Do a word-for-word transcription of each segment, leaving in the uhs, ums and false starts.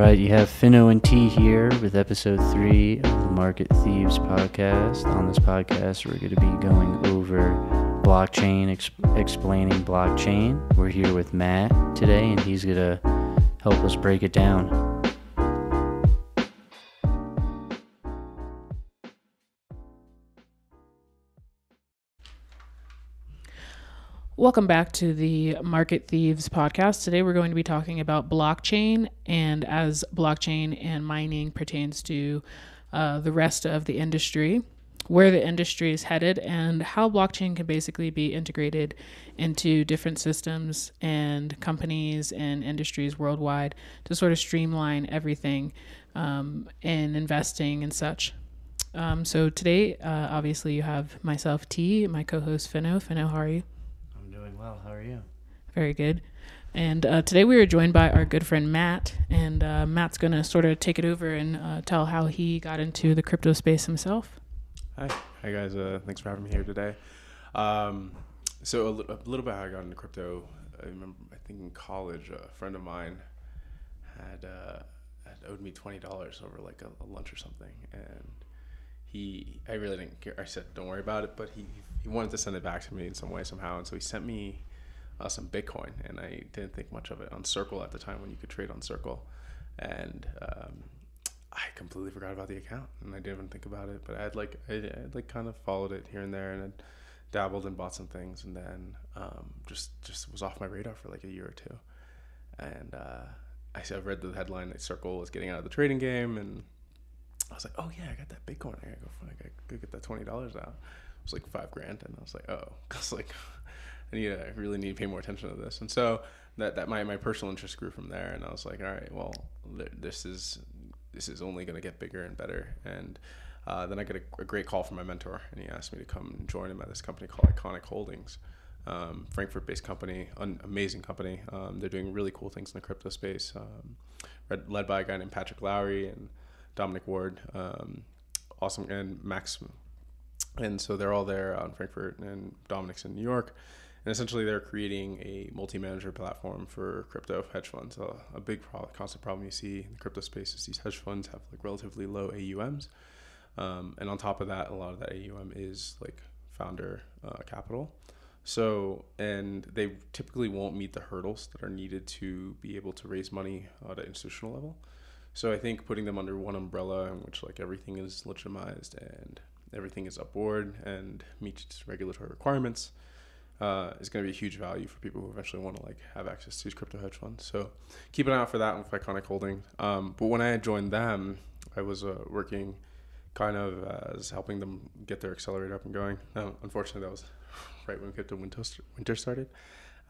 Alright, you have Finno and T here with episode three of the Market Thieves podcast. On this podcast, we're going to be going over blockchain, ex- explaining blockchain. We're here with Matt today, and he's going to help us break it down. Welcome back to the Market Thieves podcast. Today we're going to be talking about blockchain and as blockchain and mining pertains to uh, the rest of the industry, where the industry is headed, and how blockchain can basically be integrated into different systems and companies and industries worldwide to sort of streamline everything um, in investing and such. Um, so today, uh, obviously, you have myself, T, my co-host, Finno. Finno, how are you? Well, how are you? Very good. And uh, today we are joined by our good friend Matt, and uh, Matt's going to sort of take it over and uh, tell how he got into the crypto space himself. Hi. Hi, guys. Uh, thanks for having me here today. Um, so a, l- a little bit how I got into crypto. I remember, I think in college, a friend of mine had, uh, had owed me twenty dollars over like a, a lunch or something. And He, I really didn't care. I said, don't worry about it, but he, he wanted to send it back to me in some way, somehow. And so he sent me uh, some Bitcoin, and I didn't think much of it on Circle at the time when you could trade on Circle. And um, I completely forgot about the account, and I didn't even think about it, but I had like, I had like kind of followed it here and there, and I'd dabbled and bought some things. And then um, just, just was off my radar for like a year or two. And uh, I said, I've read the headline that Circle was getting out of the trading game, and I was like, oh yeah, I got that Bitcoin. I gotta go find. I gotta go get that twenty dollars out. It was like five grand, and I was like, oh, I was like, I need. To, I really need to pay more attention to this. And so that that my, my personal interest grew from there, and I was like, all right, well, th- this is this is only gonna get bigger and better. And uh, then I got a, a great call from my mentor, and he asked me to come and join him at this company called Iconic Holdings, um, Frankfurt-based company, an amazing company. Um, they're doing really cool things in the crypto space, um, read, led by a guy named Patrick Lowry and Dominic Ward, um, awesome, and Max. And so they're all there out in Frankfurt, and Dominic's in New York. And essentially they're creating a multi-manager platform for crypto hedge funds. So a big problem, constant problem you see in the crypto space is these hedge funds have like relatively low A U Ms. Um, and on top of that, a lot of that A U M is like founder uh, capital. So, and they typically won't meet the hurdles that are needed to be able to raise money at an institutional level. So I think putting them under one umbrella in which like everything is legitimized and everything is upboard and meets regulatory requirements uh, is going to be a huge value for people who eventually want to like have access to these crypto hedge funds. So keep an eye out for that with Iconic Holdings. Um, but when I had joined them, I was uh, working kind of uh, as helping them get their accelerator up and going. Um, unfortunately, that was right when crypto winter started.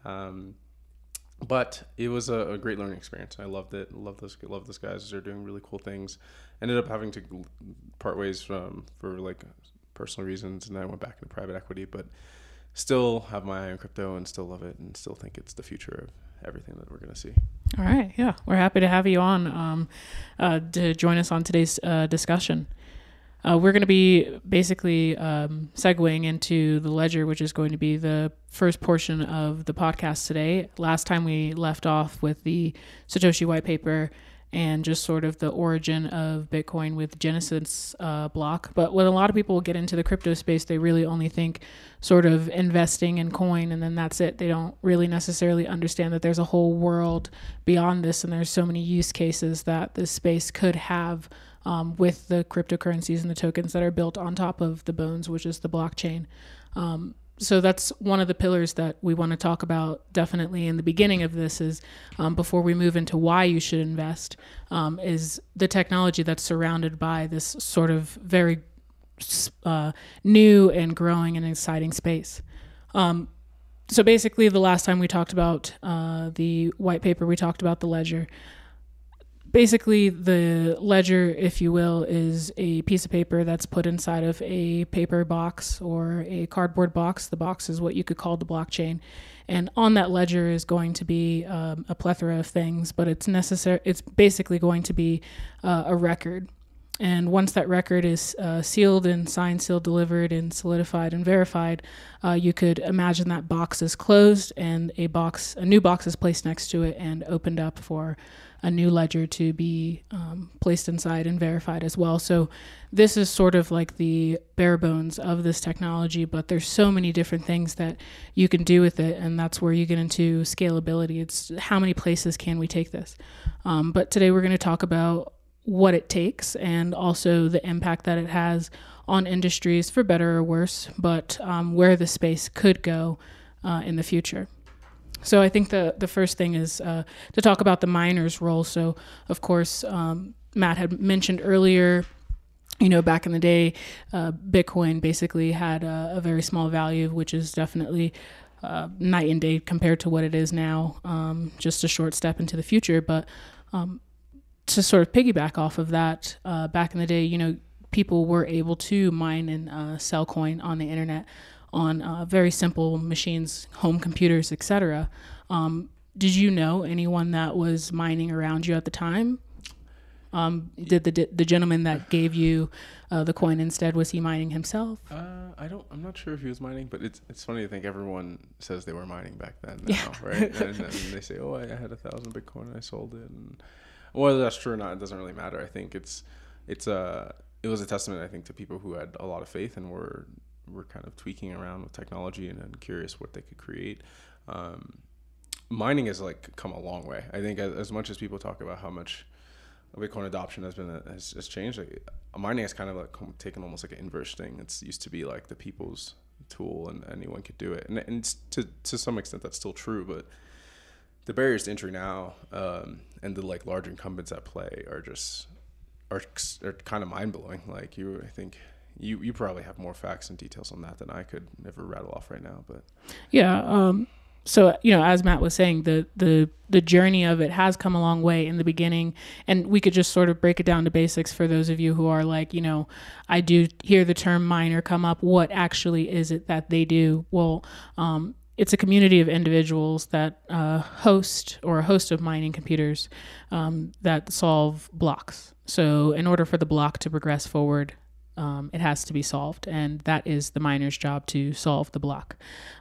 Um, But it was a, a great learning experience. I loved it. Love those. Love those guys. They're doing really cool things. Ended up having to part ways from for like personal reasons, and I went back into private equity. But still have my eye on crypto, and still love it, and still think it's the future of everything that we're gonna see. All right. Yeah, we're happy to have you on um, uh, to join us on today's uh, discussion. Uh, we're going to be basically um, segueing into the ledger, which is going to be the first portion of the podcast today. Last time we left off with the Satoshi White Paper and just sort of the origin of Bitcoin with Genesis uh, block. But when a lot of people get into the crypto space, they really only think sort of investing in coin and then that's it. They don't really necessarily understand that there's a whole world beyond this and there's so many use cases that this space could have Um, with the cryptocurrencies and the tokens that are built on top of the bones, which is the blockchain. Um, so that's one of the pillars that we want to talk about definitely in the beginning of this is um, before we move into why you should invest um, is the technology that's surrounded by this sort of very uh, new and growing and exciting space. Um, so basically the last time we talked about uh, the white paper, we talked about the ledger. Basically, the ledger, if you will, is a piece of paper that's put inside of a paper box or a cardboard box. The box is what you could call the blockchain. And on that ledger is going to be um, a plethora of things, but it's necessary. It's basically going to be uh, a record. And once that record is uh, sealed and signed, sealed, delivered, and solidified and verified, uh, you could imagine that box is closed and a box, a new box is placed next to it and opened up for a new ledger to be um, placed inside and verified as well. So this is sort of like the bare bones of this technology, but there's so many different things that you can do with it, and that's where you get into scalability. It's how many places can we take this? Um, but today we're going to talk about what it takes and also the impact that it has on industries, for better or worse, but um, where the space could go uh, in the future. So I think the, the first thing is uh, to talk about the miner's role. So of course, um, Matt had mentioned earlier, you know, back in the day, uh, Bitcoin basically had a, a very small value, which is definitely uh, night and day compared to what it is now, um, just a short step into the future. But um, to sort of piggyback off of that, uh, back in the day, you know, people were able to mine and uh, sell coin on the internet on uh, very simple machines, home computers, et cetera. Um, did you know anyone that was mining around you at the time? Um, did the the gentleman that gave you uh, the coin instead, was he mining himself? Uh, I don't. I'm not sure if he was mining, but it's it's funny to think everyone says they were mining back then. Now, yeah. Right? And, and they say, "Oh, I had a thousand Bitcoin, and I sold it." And whether that's true or not, it doesn't really matter. I think it's it's a it was a testament, I think, to people who had a lot of faith and were were kind of tweaking around with technology and, and curious what they could create. Um, mining has like come a long way. I think as, as much as people talk about how much Bitcoin adoption has been a, has, has changed, like, mining has kind of like taken almost like an inverse thing. It's used to be like the people's tool and anyone could do it, and, and to to some extent that's still true, but the barriers to entry now um, and the like large incumbents at play are just are, are kind of mind blowing. Like you, I think you you probably have more facts and details on that than I could ever rattle off right now. But yeah, um, so you know, as Matt was saying, the the the journey of it has come a long way. In the beginning, and we could just sort of break it down to basics for those of you who are like, you know, I do hear the term miner come up. What actually is it that they do? Well, um, it's a community of individuals that uh, host or a host of mining computers um, that solve blocks. So in order for the block to progress forward, um, it has to be solved. And that is the miner's job, to solve the block.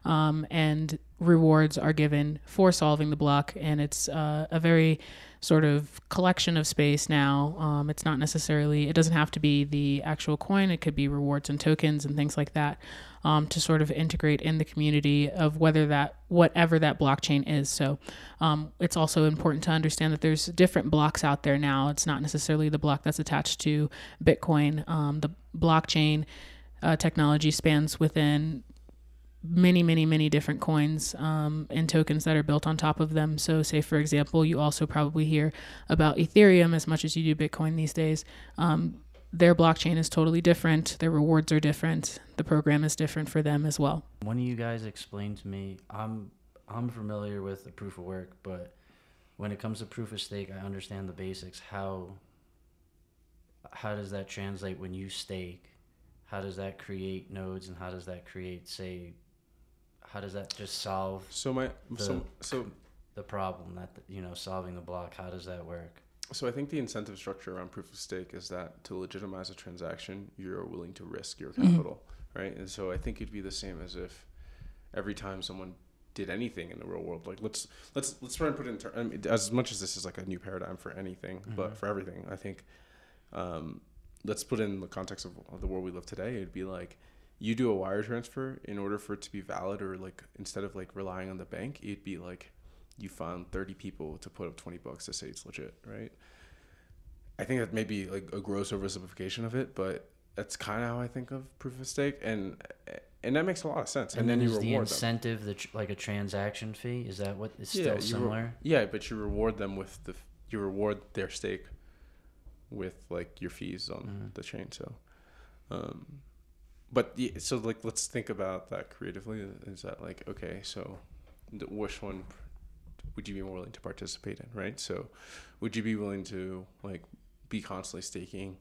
Um, and rewards are given for solving the block. And it's uh, a very sort of collection of space now. Um, it's not necessarily, it doesn't have to be the actual coin. It could be rewards and tokens and things like that. Um, to sort of integrate in the community of whether that, whatever that blockchain is. So um, it's also important to understand that there's different blocks out there now. It's not necessarily the block that's attached to Bitcoin. Um, the blockchain uh, technology spans within many, many, many different coins um, and tokens that are built on top of them. So say, for example, you also probably hear about Ethereum as much as you do Bitcoin these days. Um, Their blockchain is totally different. Their rewards are different. The program is different for them as well. One of you guys explained to me, I'm I'm familiar with the proof of work, but when it comes to proof of stake, I understand the basics. How how does that translate when you stake? How does that create nodes, and how does that create, say, how does that just solve so my the, so so the problem that, you know, solving the block? How does that work? So I think the incentive structure around proof of stake is that to legitimize a transaction, you're willing to risk your capital, mm-hmm. right? And so I think it'd be the same as if every time someone did anything in the real world, like let's let's let's try and put it in ter- I mean, as much as this is like a new paradigm for anything, mm-hmm. but for everything, I think um, let's put it in the context of, of the world we live today. It'd be like, you do a wire transfer, in order for it to be valid, or like instead of like relying on the bank, it'd be like, you found thirty people to put up twenty bucks to say it's legit, right? I think that may be like a gross oversimplification of it, but that's kind of how I think of proof of stake, and and that makes a lot of sense. And, and then you reward them. And is the incentive the tr- like a transaction fee? Is that what is yeah, still similar? Re- yeah, but you reward them with the you reward their stake with like your fees on mm-hmm. the chain. So, um, but yeah, so like let's think about that creatively. Is that like, okay? So, which one would you be more willing to participate in, right? So would you be willing to like be constantly staking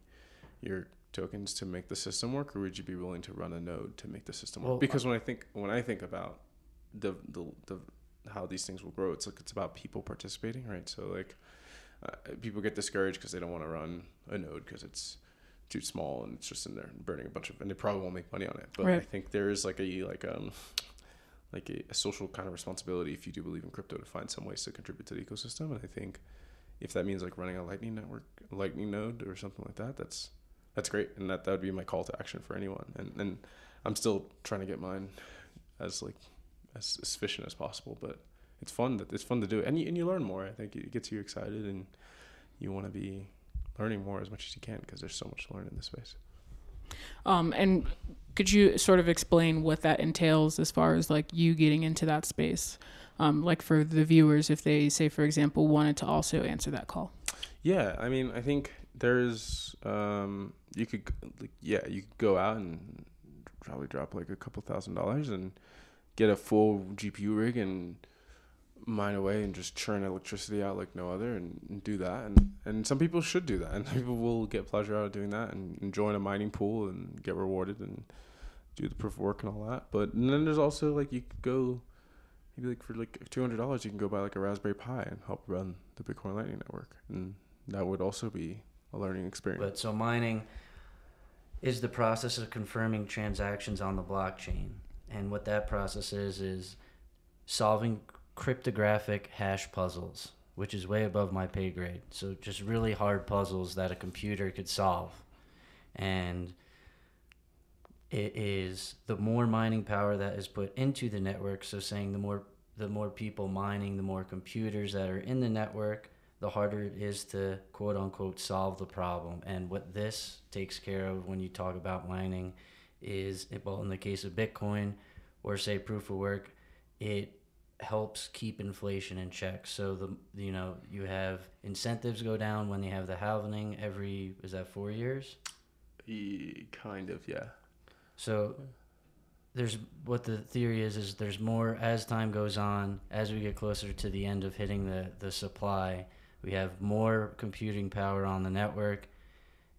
your tokens to make the system work, or would you be willing to run a node to make the system work? Well, because when I think when I think about the, the the how these things will grow, it's like it's about people participating, right? So like uh, people get discouraged because they don't want to run a node because it's too small and it's just in there and burning a bunch of, and they probably won't make money on it. But right. I think there is like a, like, um, like a, a social kind of responsibility, if you do believe in crypto, to find some ways to contribute to the ecosystem. And I think if that means like running a Lightning Network, Lightning node or something like that, that's, that's great. And that, that would be my call to action for anyone. And, and I'm still trying to get mine as like, as, as efficient as possible, but it's fun that it's fun to do. And you, and you learn more. I think it gets you excited and you want to be learning more as much as you can, because there's so much to learn in this space. Um, and could you sort of explain what that entails as far as like you getting into that space? Um, like for the viewers, if they say, for example, wanted to also answer that call. Yeah. I mean, I think there's, um, you could, like, yeah, you could go out and probably drop like a couple thousand dollars and get a full G P U rig and mine away and just churn electricity out like no other, and, and do that. And, and some people should do that, and people will get pleasure out of doing that and join a mining pool and get rewarded and do the proof of work and all that. But and then there's also like, you could go maybe like for like two hundred dollars, you can go buy like a Raspberry Pi and help run the Bitcoin Lightning Network. And that would also be a learning experience. But so mining is the process of confirming transactions on the blockchain. And what that process is, is solving cryptographic hash puzzles, which is way above my pay grade. So just really hard puzzles that a computer could solve. And it is the more mining power that is put into the network. So saying the more, the more people mining, the more computers that are in the network, the harder it is to quote unquote solve the problem. And what this takes care of when you talk about mining is, well, in the case of Bitcoin or say proof of work, it helps keep inflation in check. So the you know you have incentives go down when they have the halving every, is that four years? E, kind of, yeah. So there's what the theory is is there's more as time goes on. As we get closer to the end of hitting the the supply, we have more computing power on the network.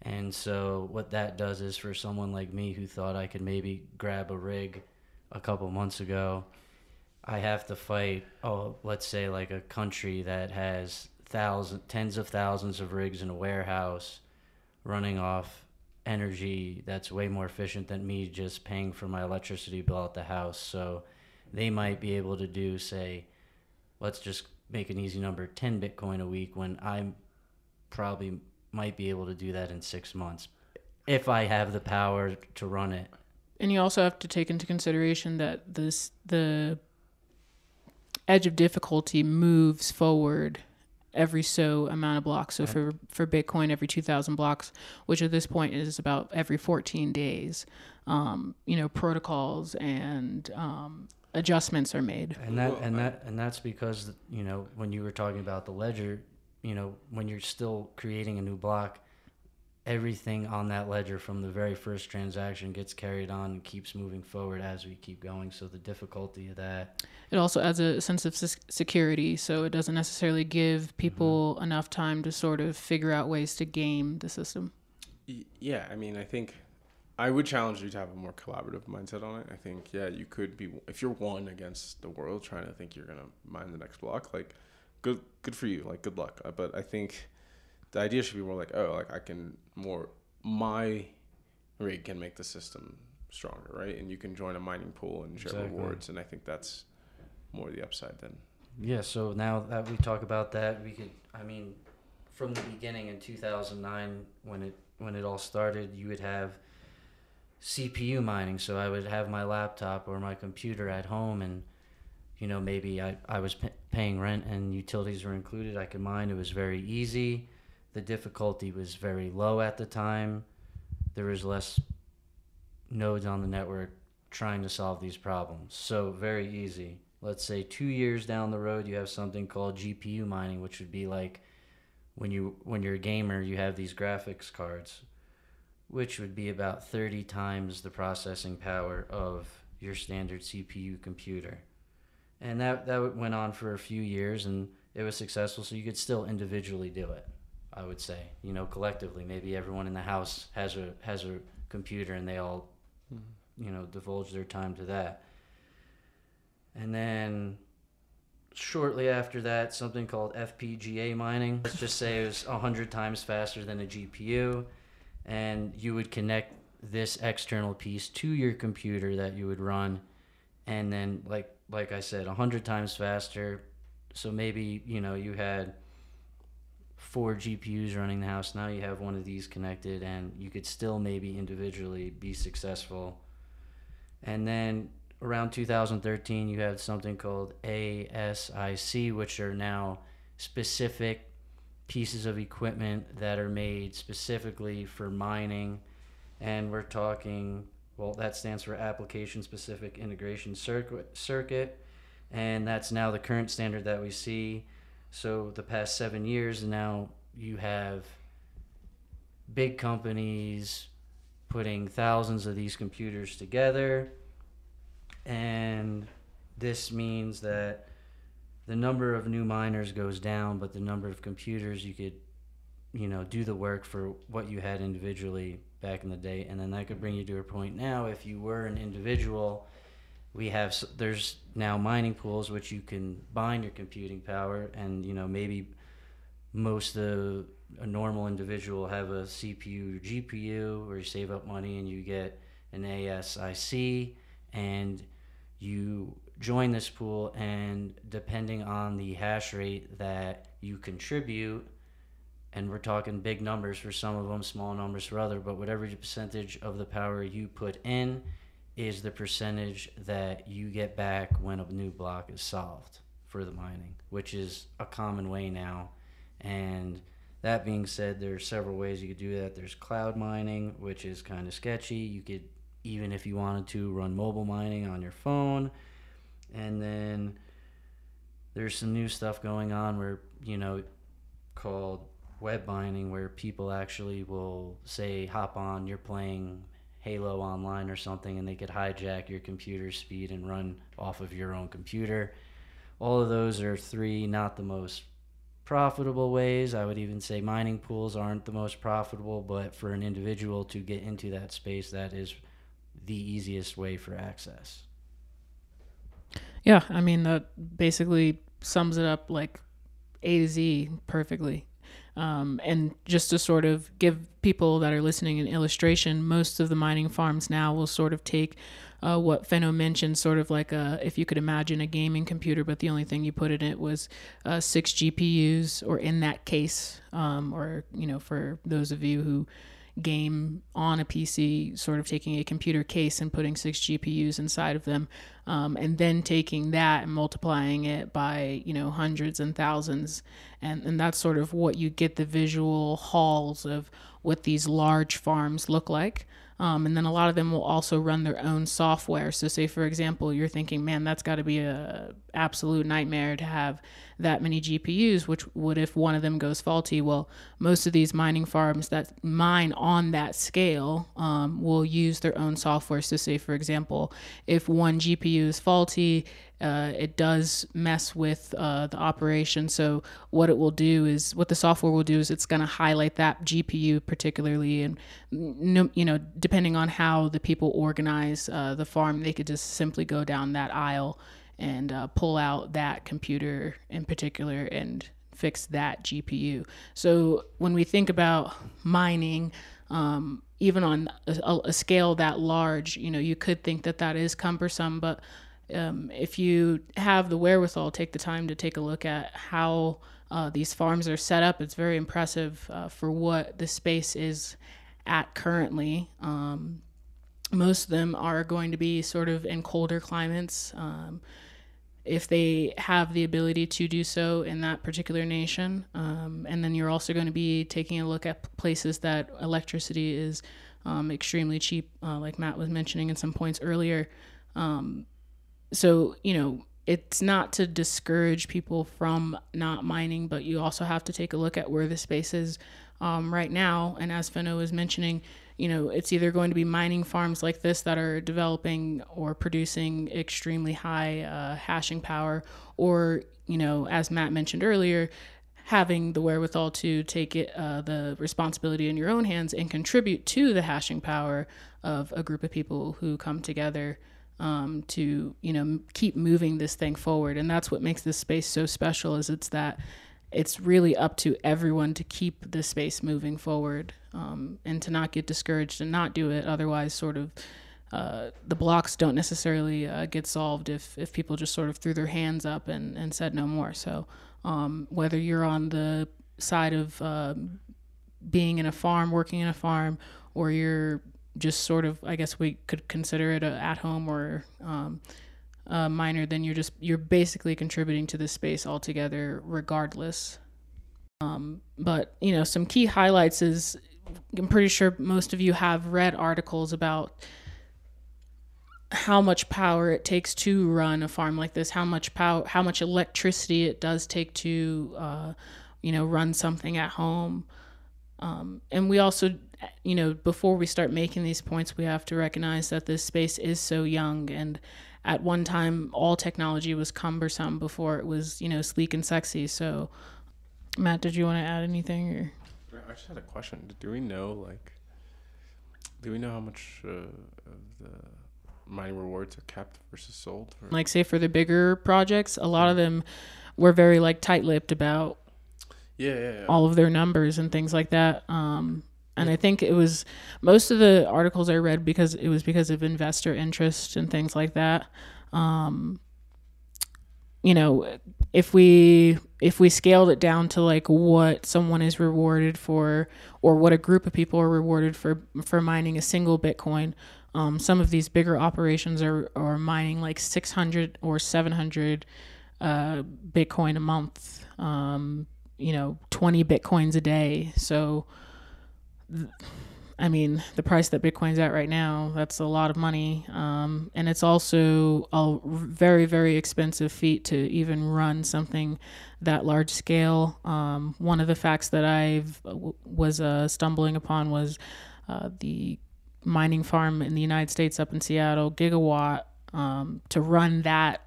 And so what that does is, for someone like me who thought I could maybe grab a rig a couple months ago, I have to fight, oh, let's say like a country that has thousands, tens of thousands of rigs in a warehouse running off energy that's way more efficient than me just paying for my electricity bill at the house. So they might be able to do, say, let's just make an easy number, ten Bitcoin a week, when I probably might be able to do that in six months if I have the power to run it. And you also have to take into consideration that this the... edge of difficulty moves forward every so amount of blocks. So for, for Bitcoin, every two thousand blocks, which at this point is about every fourteen days, um, you know, protocols and um, adjustments are made. And that, and that, and that's because, you know, when you were talking about the ledger, you know, when you're still creating a new block, everything on that ledger from the very first transaction gets carried on and keeps moving forward as we keep going. So the difficulty of that. It also adds a sense of security. So it doesn't necessarily give people mm-hmm. enough time to sort of figure out ways to game the system. Yeah. I mean, I think I would challenge you to have a more collaborative mindset on it. I think, yeah, you could be, if you're one against the world trying to think you're going to mine the next block, like good, good for you. Like good luck. But I think the idea should be more like, oh, like I can more, my rig can make the system stronger, right? And you can join a mining pool and share exactly. rewards. And I think that's more the upside then. Yeah. So now that we talk about that, we could, I mean, from the beginning in two thousand nine, when it, when it all started, you would have C P U mining. So I would have my laptop or my computer at home, and you know, maybe I, I was p- paying rent and utilities were included. I could mine. It was very easy. The difficulty was very low at the time. There was less nodes on the network trying to solve these problems. So very easy. Let's say two years down the road, you have something called G P U mining, which would be like when, you, when you're a gamer, you have these graphics cards, which would be about thirty times the processing power of your standard C P U computer. And that, that went on for a few years, and it was successful, so you could still individually do it. I would say, you know, collectively, maybe everyone in the house has a has a computer and they all, mm-hmm. you know, divulge their time to that. And then shortly after that, something called F P G A mining. Let's just say it was one hundred times faster than a G P U. and you would connect this external piece to your computer that you would run, and then like like I said, one hundred times faster. So maybe, you know, you had four G P Us running the house, now you have one of these connected, and you could still maybe individually be successful. And then around two thousand thirteen, you had something called A S I C, which are now specific pieces of equipment that are made specifically for mining. And we're talking, well, that stands for Application Specific Integration Circuit, and that's now the current standard that we see. So the past seven years now, you have big companies putting thousands of these computers together, and this means that the number of new miners goes down, but the number of computers you could, you know, do the work for what you had individually back in the day. And then that could bring you to a point now, if you were an individual, we have, there's now mining pools which you can bind your computing power, and you know, maybe most of a normal individual have a C P U or G P U, or you save up money and you get an A S I C, and you join this pool, and depending on the hash rate that you contribute, and we're talking big numbers for some of them, small numbers for other, but whatever percentage of the power you put in is the percentage that you get back when a new block is solved for the mining, which is a common way now. And that being said, there are several ways you could do that. There's cloud mining, which is kind of sketchy. You could, even if you wanted to, run mobile mining on your phone. And then there's some new stuff going on where, you know, called web mining, where people actually will say, hop on, you're playing Halo online or something, and they could hijack your computer speed and run off of your own computer. All of those are three not the most profitable ways. I would even say mining pools aren't the most profitable, but for an individual to get into that space, that is the easiest way for access. Yeah, I mean, that basically sums it up like A to Z perfectly. Um, and just to sort of give people that are listening an illustration, most of the mining farms now will sort of take uh, what Fenno mentioned, sort of like a, if you could imagine a gaming computer, but the only thing you put in it was uh, six G P Us, or in that case, um, or, you know, for those of you who game on a P C, sort of taking a computer case and putting six G P Us inside of them, um, and then taking that and multiplying it by, you know, hundreds and thousands, and and that's sort of what you get the visual hauls of what these large farms look like. Um, and then a lot of them will also run their own software. So say, for example, you're thinking, man, that's got to be a absolute nightmare to have that many G P Us, which would, if one of them goes faulty, well, most of these mining farms that mine on that scale um, will use their own software. So say, for example, if one G P U is faulty, Uh, it does mess with uh, the operation. So what it will do is, what the software will do is, it's going to highlight that G P U particularly, and no, you know, depending on how the people organize uh, the farm, they could just simply go down that aisle and uh, pull out that computer in particular and fix that G P U. So when we think about mining, um, even on a, a scale that large, you know, you could think that that is cumbersome, but Um, if you have the wherewithal, take the time to take a look at how uh, these farms are set up. It's very impressive uh, for what the space is at currently. Um, most of them are going to be sort of in colder climates, um, if they have the ability to do so in that particular nation. Um, and then you're also going to be taking a look at places that electricity is um, extremely cheap, uh, like Matt was mentioning in some points earlier. Um, So, you know, it's not to discourage people from not mining, but you also have to take a look at where the space is um, right now. And as Fenno was mentioning, you know, it's either going to be mining farms like this that are developing or producing extremely high uh, hashing power, or, you know, as Matt mentioned earlier, having the wherewithal to take it, uh, the responsibility in your own hands and contribute to the hashing power of a group of people who come together Um, to, you know, keep moving this thing forward. And that's what makes this space so special, is it's that it's really up to everyone to keep the space moving forward, um, and to not get discouraged and not do it. Otherwise, sort of uh, the blocks don't necessarily uh, get solved if, if people just sort of threw their hands up and, and said no more. So um, whether you're on the side of uh, being in a farm, working in a farm, or you're just sort of, I guess we could consider it a at home or um, a miner, then you're just, you're basically contributing to this space altogether regardless. Um, but, you know, some key highlights is, I'm pretty sure most of you have read articles about how much power it takes to run a farm like this, how much power, how much electricity it does take to, uh, you know, run something at home. Um, and we also, you know, before we start making these points, we have to recognize that this space is so young, and at one time all technology was cumbersome before it was, you know, sleek and sexy. So Matt, did you want to add anything? Or? I just had a question. Do we know, like, do we know how much uh, of the mining rewards are kept versus sold? Or? Like, say for the bigger projects, a lot of them were very like tight-lipped about Yeah, yeah, yeah. all of their numbers and things like that. Um, and yeah. I think it was most of the articles I read because it was because of investor interest and things like that. Um, you know, if we if we scaled it down to like what someone is rewarded for, or what a group of people are rewarded for for mining a single Bitcoin, um, some of these bigger operations are are mining like six hundred or seven hundred uh, Bitcoin a month. Um, you know, twenty Bitcoins a day. So, th- I mean, the price that Bitcoin's at right now, that's a lot of money. Um, and it's also a very, very expensive feat to even run something that large scale. Um, one of the facts that I w- was uh, stumbling upon was uh, the mining farm in the United States up in Seattle, Gigawatt, um, to run that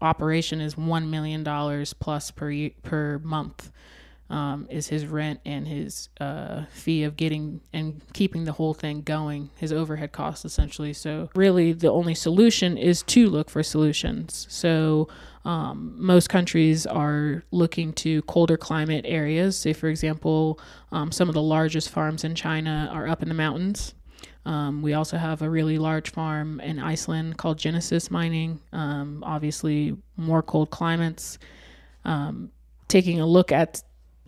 operation is one million dollars plus per year, per month um, is his rent and his uh, fee of getting and keeping the whole thing going, his overhead costs essentially. So really, the only solution is to look for solutions. So um, most countries are looking to colder climate areas. Say, for example, um, some of the largest farms in China are up in the mountains. Um, we also have a really large farm in Iceland called Genesis Mining. Um, obviously, more cold climates. Um, taking a look at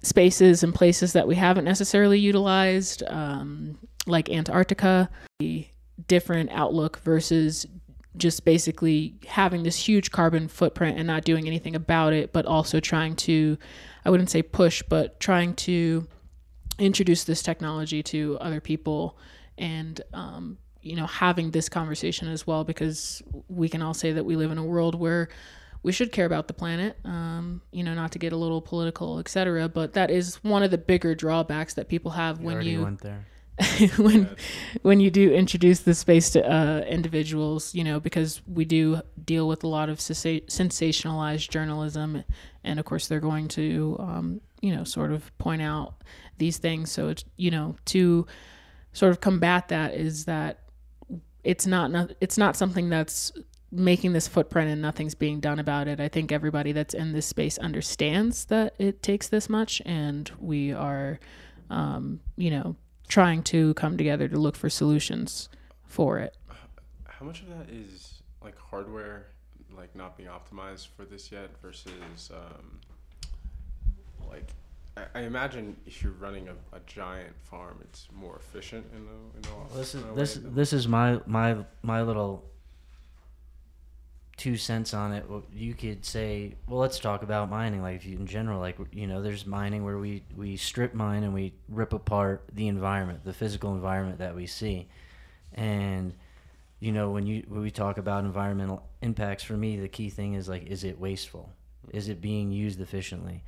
spaces and places that we haven't necessarily utilized, um, like Antarctica. The different outlook versus just basically having this huge carbon footprint and not doing anything about it, but also trying to, I wouldn't say push, but trying to introduce this technology to other people. And, um, you know, having this conversation as well, because we can all say that we live in a world where we should care about the planet, um, you know, not to get a little political, et cetera. But that is one of the bigger drawbacks that people have you when you went there. when yeah. when you do introduce this space to uh, individuals, you know, because we do deal with a lot of sensationalized journalism. And, of course, they're going to, um, you know, sort of point out these things. So, it's, you know, to... sort of combat that is that it's not, not it's not something that's making this footprint and nothing's being done about it. I think everybody that's in this space understands that it takes this much, and we are, um, you know, trying to come together to look for solutions for it. How much of that is like hardware, like not being optimized for this yet versus um, like, I imagine if you're running a, a giant farm, it's more efficient in the in the well, This is this this is my my my little two cents on it. You could say, well, let's talk about mining. Like, if you, in general, like, you know, there's mining where we we strip mine and we rip apart the environment, the physical environment that we see, and you know, when you when we talk about environmental impacts, for me, the key thing is like, is it wasteful? Is it being used efficiently?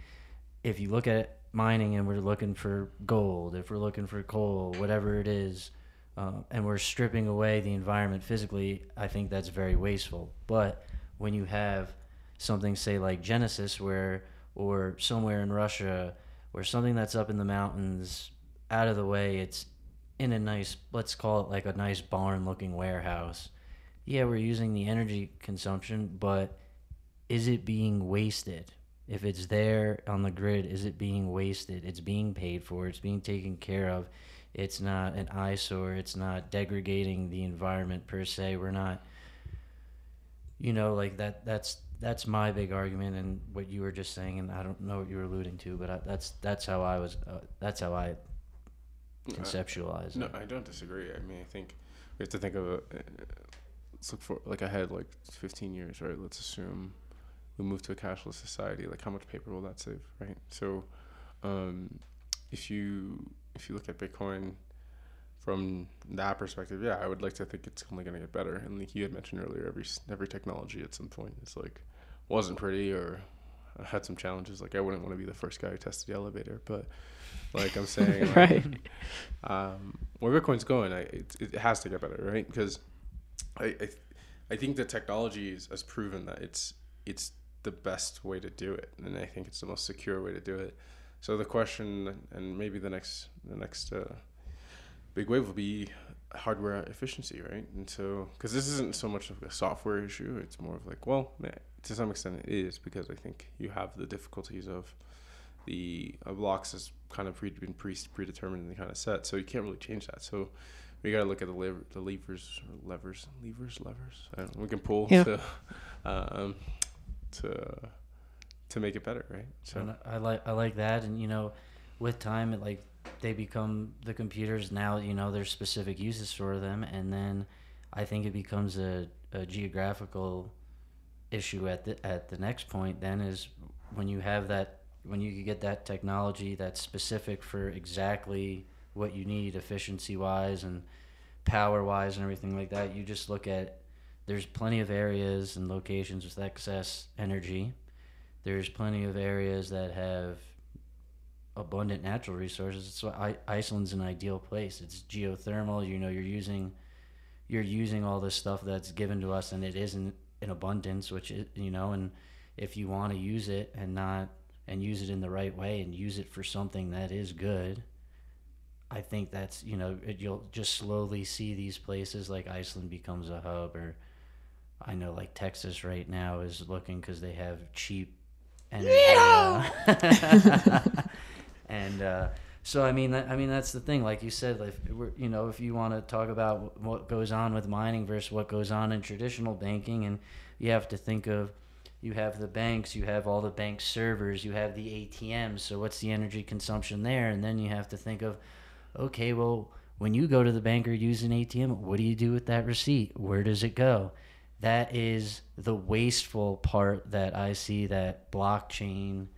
If you look at mining and we're looking for gold, if we're looking for coal, whatever it is, uh, and we're stripping away the environment physically, I think that's very wasteful. But when you have something, say, like Genesis, where, or somewhere in Russia, where something that's up in the mountains, out of the way, it's in a nice, let's call it like a nice barn-looking warehouse. Yeah, we're using the energy consumption, but is it being wasted? If it's there on the grid, is it being wasted? It's being paid for. It's being taken care of. It's not an eyesore. It's not degrading the environment per se. We're not, you know, like that. That's that's my big argument, and what you were just saying, and I don't know what you were alluding to, but I, that's that's how I was. Uh, that's how I conceptualize. No, it. No, I don't disagree. I mean, I think we have to think of. A, let's look for like ahead, like fifteen years, right? Let's assume we move to a cashless society. Like, how much paper will that save, right? So, um, if you if you look at Bitcoin from that perspective, yeah, I would like to think it's only going to get better. And like you had mentioned earlier, every every technology at some point is like wasn't pretty or had some challenges. Like, I wouldn't want to be the first guy who tested the elevator, but like I'm saying, right? Like, um, where Bitcoin's going, I, it it has to get better, right? Because I, I I think the technology has proven that it's it's the best way to do it, and I think it's the most secure way to do it. So the question, and maybe the next the next uh, big wave will be hardware efficiency, right? And so, because this isn't so much of a software issue, it's more of like, well, to some extent it is, because I think you have the difficulties of the uh, blocks has kind of pre- been pre- predetermined and kind of set, so you can't really change that. So we gotta look at the lever, the levers, levers, levers, levers. I don't know, we can pull yeah. to um, to to make it better, right? So and I like I like that, and you know, with time, it like. They become the computers now, you know, there's specific uses for them. And then I think it becomes a, a geographical issue at the, at the next point then is when you have that, when you get that technology that's specific for exactly what you need efficiency wise and power wise and everything like that. You just look at, there's plenty of areas and locations with excess energy. There's plenty of areas that have abundant natural resources. It's why Iceland's an ideal place. It's geothermal. You know, you're using, you're using all this stuff that's given to us, and it isn't in abundance. Which is, you know, and if you want to use it and not and use it in the right way and use it for something that is good, I think that's you know it, you'll just slowly see these places like Iceland becomes a hub, or I know like Texas right now is looking because they have cheap energy. Yeah! And uh, so, I mean, that, I mean, that's the thing. Like you said, like we're, you know, if you want to talk about what goes on with mining versus what goes on in traditional banking, and you have to think of, you have the banks, you have all the bank servers, you have the A T Ms. So what's the energy consumption there? And then you have to think of, okay, well, when you go to the bank or use an A T M, what do you do with that receipt? Where does it go? That is the wasteful part that I see that blockchain,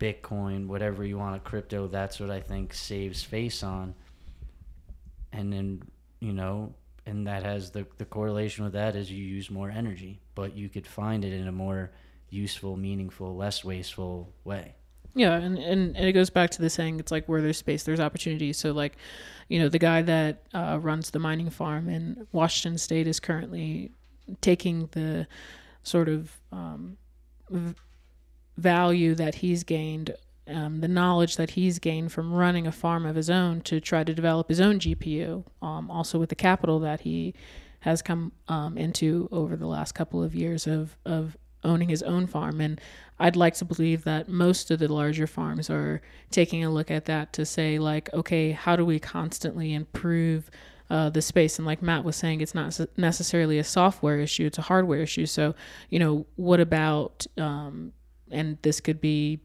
Bitcoin, whatever you want, to crypto, that's what I think saves face on. And then, you know, and that has the, the correlation with that is you use more energy, but you could find it in a more useful, meaningful, less wasteful way. Yeah, and, and, and it goes back to the saying, it's like where there's space, there's opportunity. So like, you know, the guy that uh, runs the mining farm in Washington State is currently taking the sort of... Um, v- value that he's gained, um, the knowledge that he's gained from running a farm of his own to try to develop his own G P U, um, also with the capital that he has come um, into over the last couple of years of, of owning his own farm. And I'd like to believe that most of the larger farms are taking a look at that to say like, okay, how do we constantly improve Uh, the space? And like Matt was saying, it's not necessarily a software issue, it's a hardware issue. So, you know, what about... Um, and this could be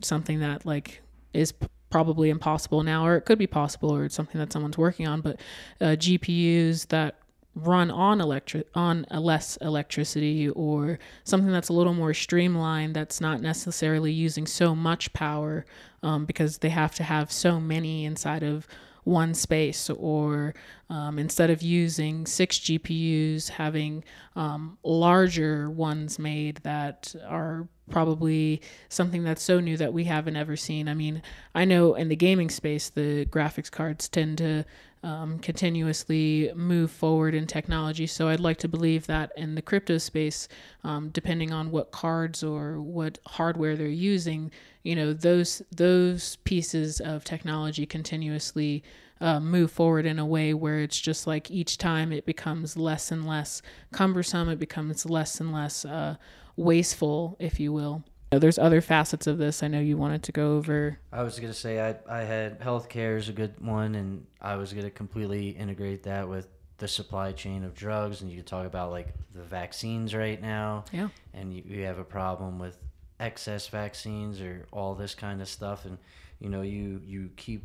something that like is p- probably impossible now, or it could be possible, or it's something that someone's working on, but uh, G P Us that run on electric on a less electricity, or something that's a little more streamlined, that's not necessarily using so much power um, because they have to have so many inside of one space, or um, instead of using six G P Us, having um, larger ones made that are probably something that's so new that we haven't ever seen. I mean, I know in the gaming space, the graphics cards tend to um, continuously move forward in technology. So I'd like to believe that in the crypto space, um, depending on what cards or what hardware they're using, you know, those those pieces of technology continuously Uh, move forward in a way where it's just like each time it becomes less and less cumbersome, it becomes less and less uh, wasteful, if you will. know, there's other facets of this. I know you wanted to go over. I was going to say I, I had healthcare is a good one, and I was going to completely integrate that with the supply chain of drugs. And you could talk about like the vaccines right now. Yeah. And you, you have a problem with excess vaccines or all this kind of stuff. And, you know, you, you keep,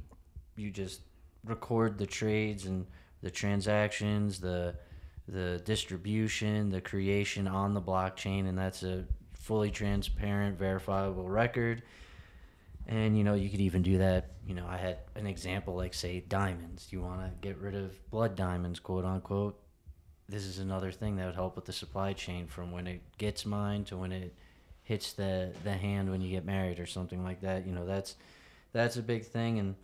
you just record the trades and the transactions, the the distribution, the creation on the blockchain, and that's a fully transparent, verifiable record. And, you know, you could even do that. You know, I had an example, like, say, diamonds. You want to get rid of blood diamonds, quote unquote. This is another thing that would help with the supply chain from when it gets mined to when it hits the, the hand when you get married or something like that. You know, that's that's a big thing. And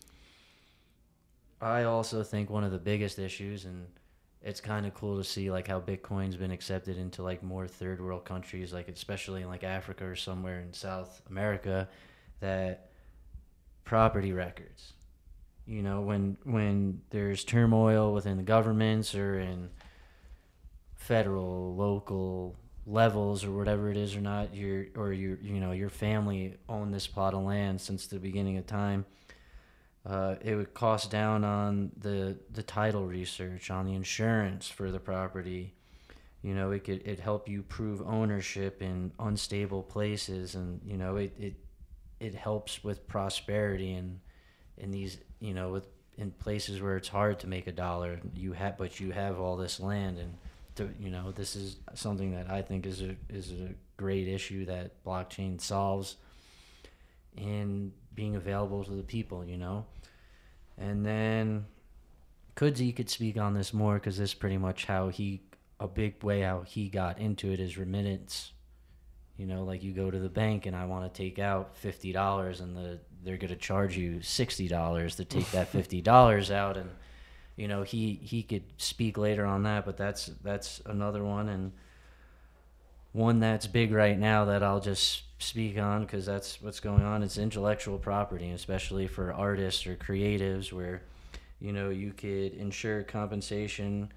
I also think one of the biggest issues, and it's kind of cool to see like how Bitcoin's been accepted into like more third world countries, like especially in like Africa or somewhere in South America, that property records, you know, when when there's turmoil within the governments or in federal, local levels or whatever it is or not, your or your you know your family owned this plot of land since the beginning of time. Uh, it would cost down on the the title research, on the insurance for the property. You know, it could it help you prove ownership in unstable places, and you know it it, it helps with prosperity and in these you know with in places where it's hard to make a dollar. You have but you have all this land, and to, you know this is something that I think is a is a great issue that blockchain solves. And being available to the people, you know. And then Kudzi could speak on this more because this is pretty much how he, a big way how he got into it is remittance. You know, like you go to the bank and I want to take out fifty dollars and the they're going to charge you sixty dollars to take that fifty dollars out. And, you know, he, he could speak later on that, but that's that's another one. And one that's big right now that I'll just speak on because that's what's going on. It's intellectual property, especially for artists or creatives, where you know you could ensure compensation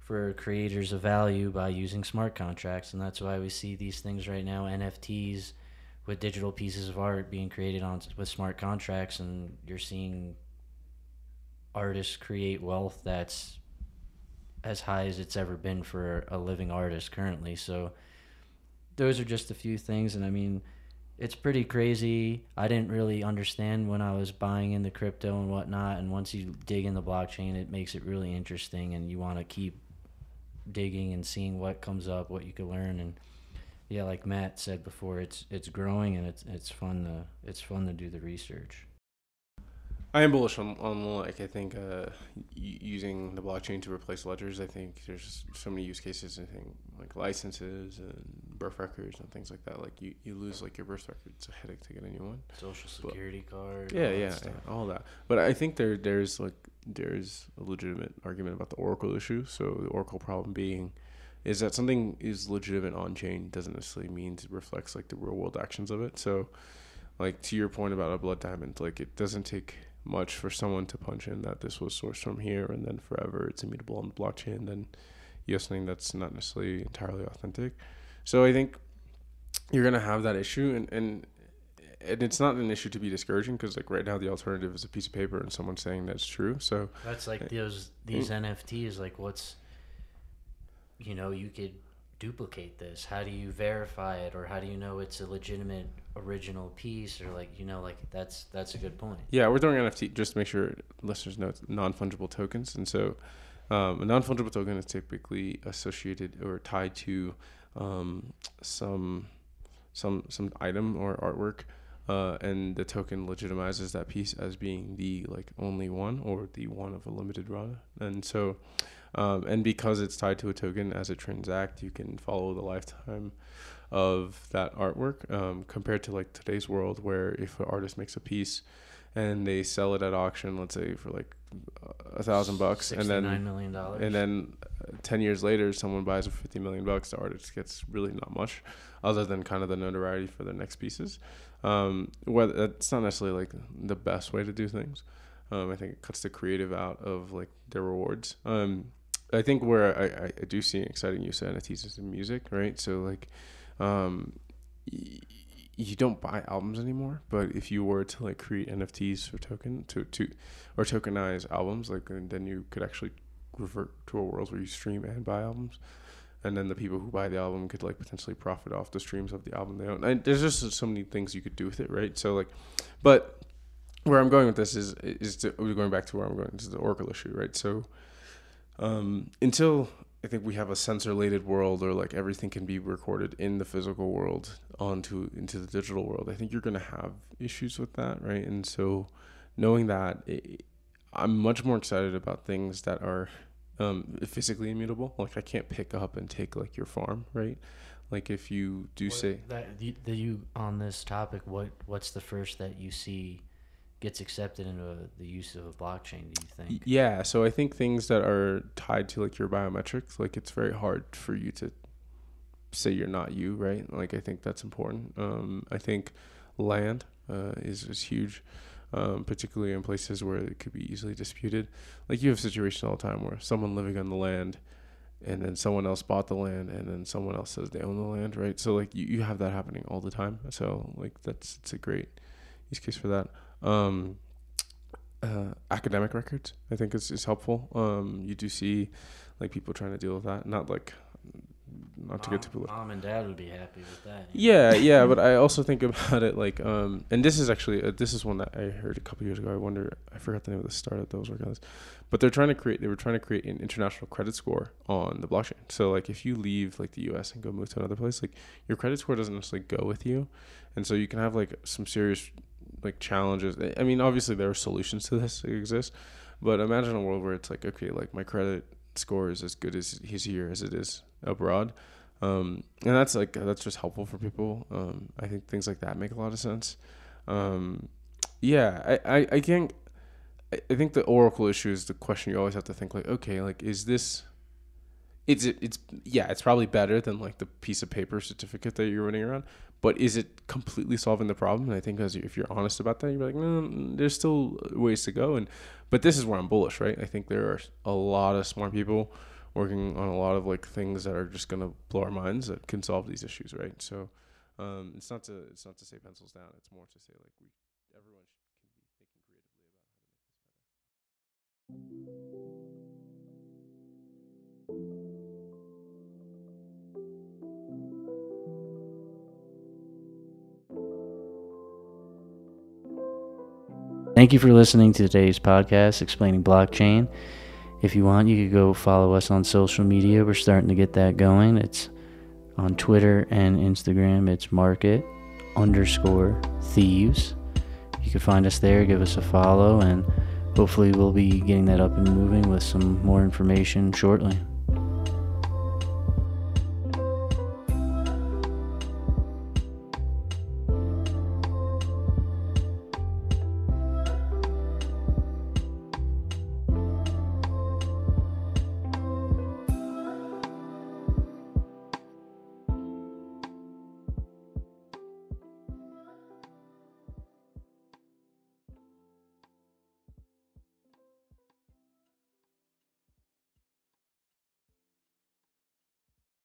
for creators of value by using smart contracts, and that's why we see these things right now, N F Ts with digital pieces of art being created on with smart contracts, and you're seeing artists create wealth that's as high as it's ever been for a living artist currently. So those are just a few things, and I mean, it's pretty crazy. I didn't really understand when I was buying into crypto and whatnot, and once you dig into blockchain, it makes it really interesting, and you want to keep digging and seeing what comes up, what you can learn, and yeah, like Matt said before, it's it's growing, and it's it's fun to it's fun to do the research. I am bullish on, on like I think uh, using the blockchain to replace ledgers. I think there's so many use cases. I think like licenses and birth records and things like that. Like you, you lose like your birth record. It's a headache to get a new one. Social security but, card. Yeah, all yeah, that yeah, all that. But I think there there's like there's a legitimate argument about the Oracle issue. So the Oracle problem being is that something is legitimate on chain doesn't necessarily mean it reflects like the real world actions of it. So like to your point about a blood diamond, like it doesn't take much for someone to punch in that this was sourced from here and then forever it's immutable on the blockchain, then you have something that's not necessarily entirely authentic. So I think you're going to have that issue, and, and and it's not an issue to be discouraging because like right now the alternative is a piece of paper and someone saying that's true. So that's like those these mm-hmm. N F Ts, like what's, you know, you could duplicate this. How do you verify it, or how do you know it's a legitimate original piece, or like you know like that's that's a good point. Yeah, we're throwing N F T just to make sure listeners know it's non-fungible tokens, and so um, a non-fungible token is typically associated or tied to um, some some some item or artwork, uh, and the token legitimizes that piece as being the like only one or the one of a limited run, and so um, and because it's tied to a token as a transact, you can follow the lifetime of that artwork, um, compared to like today's world where if an artist makes a piece and they sell it at auction, let's say for like a thousand bucks, and then nine million dollars. And then ten years later, someone buys it for fifty million bucks, the artist gets really not much other than kind of the notoriety for their next pieces. Um, whether that's not necessarily like the best way to do things. Um, I think it cuts the creative out of like their rewards. Um, I think where I, I, I do see an exciting use of N F Ts is in music, right? So like, Um, you don't buy albums anymore, but if you were to like create N F Ts for token to to or tokenize albums, like then you could actually revert to a world where you stream and buy albums, and then the people who buy the album could like potentially profit off the streams of the album they own. And there's just so many things you could do with it, right? So like, but where I'm going with this is is to, going back to where I'm going. This is the Oracle issue, right? So um, until I think we have a sensor-laden world, or like everything can be recorded in the physical world onto into the digital world, I think you're going to have issues with that, right? And so knowing that, it, I'm much more excited about things that are um, physically immutable. Like I can't pick up and take like your farm, right? Like if you do what, say that you, that you on this topic, what what's the first that you see gets accepted into a, the use of a blockchain, do you think? Yeah, so I think things that are tied to like your biometrics, like it's very hard for you to say you're not you, right? Like I think that's important. Um, I think land uh, is, is huge, um, particularly in places where it could be easily disputed. Like you have situations all the time where someone living on the land and then someone else bought the land and then someone else says they own the land, right? So like you, you have that happening all the time. So like that's it's a great use case for that. Um, uh, academic records, I think is, is helpful. Um, you do see like people trying to deal with that. Not like, not mom, to get too political. Mom and dad would be happy with that. Yeah. Yeah. But I also think about it like, um, and this is actually, uh, this is one that I heard a couple years ago. I wonder, I forgot the name of the startup that was working on this, but they're trying to create, they were trying to create an international credit score on the blockchain. So like if you leave like the U S and go move to another place, like your credit score doesn't necessarily go with you. And so you can have like some serious like challenges. I mean, obviously there are solutions to this that exist, but imagine a world where it's like, okay, like my credit score is as good as he's here as it is abroad. Um, and that's like, that's just helpful for people. Um, I think things like that make a lot of sense. Um, yeah, I, I, I can't, I think the Oracle issue is the question you always have to think like, okay, like, is this, it's, it's, yeah, it's probably better than like the piece of paper certificate that you're running around. But is it completely solving the problem? And I think as you, if you're honest about that, you're like, no, there's still ways to go. And but this is where I'm bullish, right? I think there are a lot of smart people working on a lot of like things that are just going to blow our minds that can solve these issues, right? So um, it's not to it's not to say pencils down. It's more to say like we everyone should be thinking creatively about how to make this better. Thank you for listening to today's podcast, Explaining Blockchain. If you want, you could go follow us on social media. We're starting to get that going. It's on Twitter and Instagram. It's market underscore thieves. You can find us there. Give us a follow, and hopefully we'll be getting that up and moving with some more information shortly.